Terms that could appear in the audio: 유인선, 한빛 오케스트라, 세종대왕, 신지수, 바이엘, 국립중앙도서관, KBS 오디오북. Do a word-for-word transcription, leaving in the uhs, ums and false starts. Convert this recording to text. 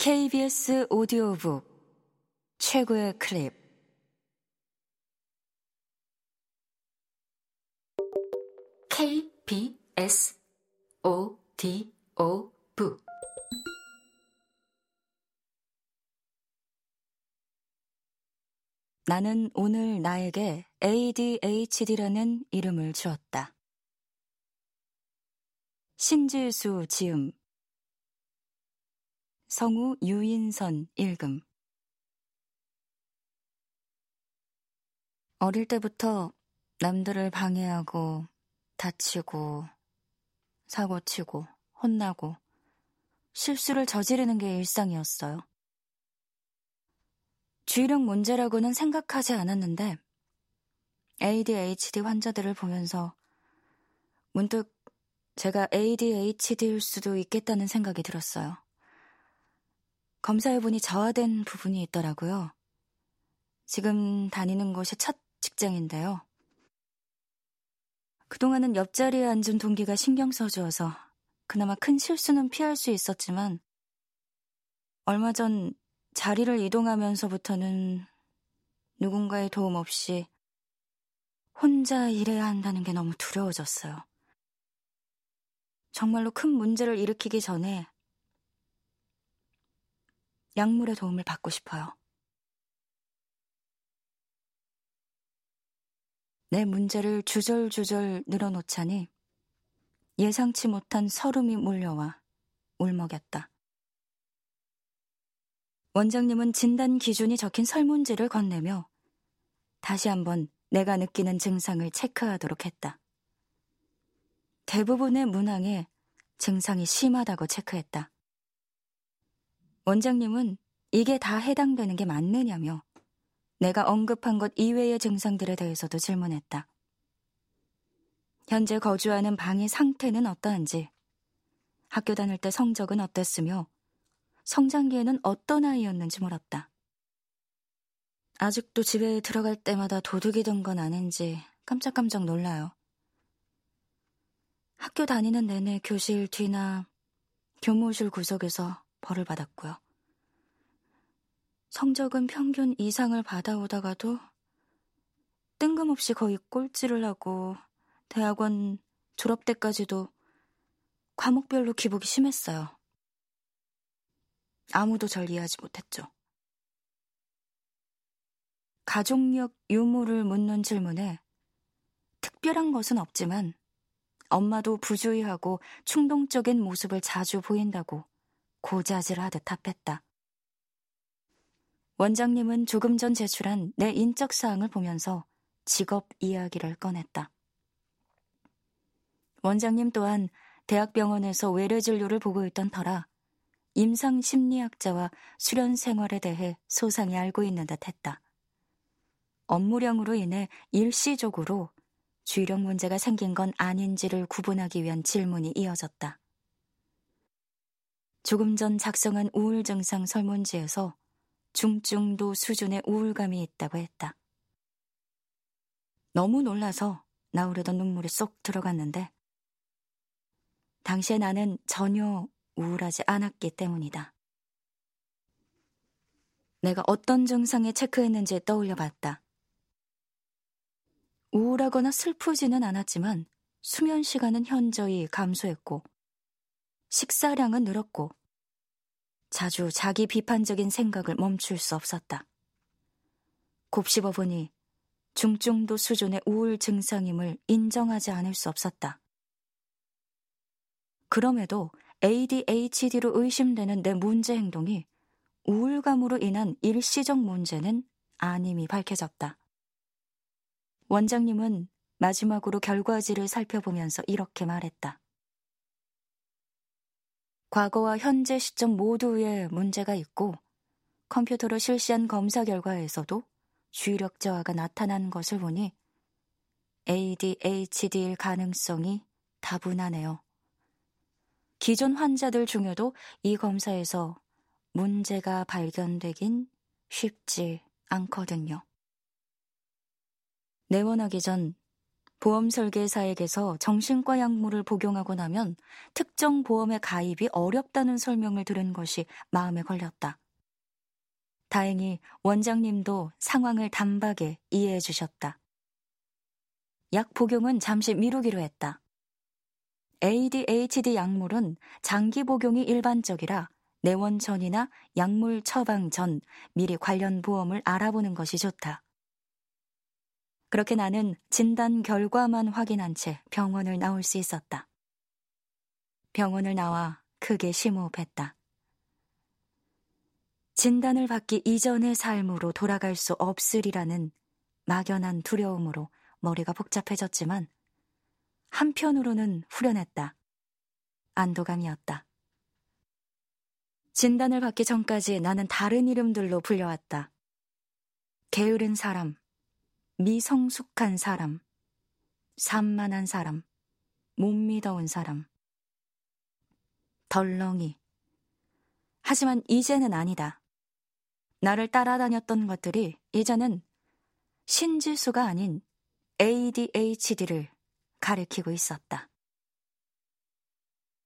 케이비에스 오디오북 최고의 클립. 케이비에스 오디오북 나는 오늘 나에게 에이디에이치디라는 이름을 주었다. 신지수 지음, 성우 유인선 읽음. 어릴 때부터 남들을 방해하고 다치고 사고치고 혼나고 실수를 저지르는 게 일상이었어요. 주의력 문제라고는 생각하지 않았는데 에이디에이치디 환자들을 보면서 문득 제가 에이디에이치디일 수도 있겠다는 생각이 들었어요. 검사해보니 저하된 부분이 있더라고요. 지금 다니는 곳이 첫 직장인데요. 그동안은 옆자리에 앉은 동기가 신경 써주어서 그나마 큰 실수는 피할 수 있었지만 얼마 전 자리를 이동하면서부터는 누군가의 도움 없이 혼자 일해야 한다는 게 너무 두려워졌어요. 정말로 큰 문제를 일으키기 전에 약물의 도움을 받고 싶어요. 내 문제를 주절주절 늘어놓자니 예상치 못한 서름이 몰려와 울먹였다. 원장님은 진단 기준이 적힌 설문지를 건네며 다시 한번 내가 느끼는 증상을 체크하도록 했다. 대부분의 문항에 증상이 심하다고 체크했다. 원장님은 이게 다 해당되는 게 맞느냐며 내가 언급한 것 이외의 증상들에 대해서도 질문했다. 현재 거주하는 방의 상태는 어떠한지, 학교 다닐 때 성적은 어땠으며 성장기에는 어떤 아이였는지 물었다. 아직도 집에 들어갈 때마다 도둑이 든 건 아닌지 깜짝깜짝 놀라요. 학교 다니는 내내 교실 뒤나 교무실 구석에서 벌을 받았고요. 성적은 평균 이상을 받아오다가도 뜬금없이 거의 꼴찌를 하고 대학원 졸업 때까지도 과목별로 기복이 심했어요. 아무도 절 이해하지 못했죠. 가족력 유무를 묻는 질문에 특별한 것은 없지만 엄마도 부주의하고 충동적인 모습을 자주 보인다고 고자질하듯 답했다. 원장님은 조금 전 제출한 내 인적사항을 보면서 직업 이야기를 꺼냈다. 원장님 또한 대학병원에서 외래진료를 보고 있던 터라 임상심리학자와 수련생활에 대해 소상히 알고 있는 듯 했다. 업무량으로 인해 일시적으로 주의력 문제가 생긴 건 아닌지를 구분하기 위한 질문이 이어졌다. 조금 전 작성한 우울 증상 설문지에서 중증도 수준의 우울감이 있다고 했다. 너무 놀라서 나오려던 눈물이 쏙 들어갔는데 당시에 나는 전혀 우울하지 않았기 때문이다. 내가 어떤 증상에 체크했는지 떠올려봤다. 우울하거나 슬프지는 않았지만 수면 시간은 현저히 감소했고 식사량은 늘었고 자주 자기 비판적인 생각을 멈출 수 없었다. 곱씹어 보니 중증도 수준의 우울 증상임을 인정하지 않을 수 없었다. 그럼에도 에이디에이치디로 의심되는 내 문제 행동이 우울감으로 인한 일시적 문제는 아님이 밝혀졌다. 원장님은 마지막으로 결과지를 살펴보면서 이렇게 말했다. 과거와 현재 시점 모두에 문제가 있고 컴퓨터로 실시한 검사 결과에서도 주의력 저하가 나타난 것을 보니 에이디에이치디일 가능성이 다분하네요. 기존 환자들 중에도 이 검사에서 문제가 발견되긴 쉽지 않거든요. 내원하기 전 보험 설계사에게서 정신과 약물을 복용하고 나면 특정 보험에 가입이 어렵다는 설명을 들은 것이 마음에 걸렸다. 다행히 원장님도 상황을 단박에 이해해 주셨다. 약 복용은 잠시 미루기로 했다. 에이디에이치디 약물은 장기 복용이 일반적이라 내원 전이나 약물 처방 전 미리 관련 보험을 알아보는 것이 좋다. 그렇게 나는 진단 결과만 확인한 채 병원을 나올 수 있었다. 병원을 나와 크게 심호흡했다. 진단을 받기 이전의 삶으로 돌아갈 수 없으리라는 막연한 두려움으로 머리가 복잡해졌지만 한편으로는 후련했다. 안도감이었다. 진단을 받기 전까지 나는 다른 이름들로 불려왔다. 게으른 사람, 미성숙한 사람, 산만한 사람, 못 믿어온 사람, 덜렁이. 하지만 이제는 아니다. 나를 따라다녔던 것들이 이제는 신지수가 아닌 에이디에이치디를 가리키고 있었다.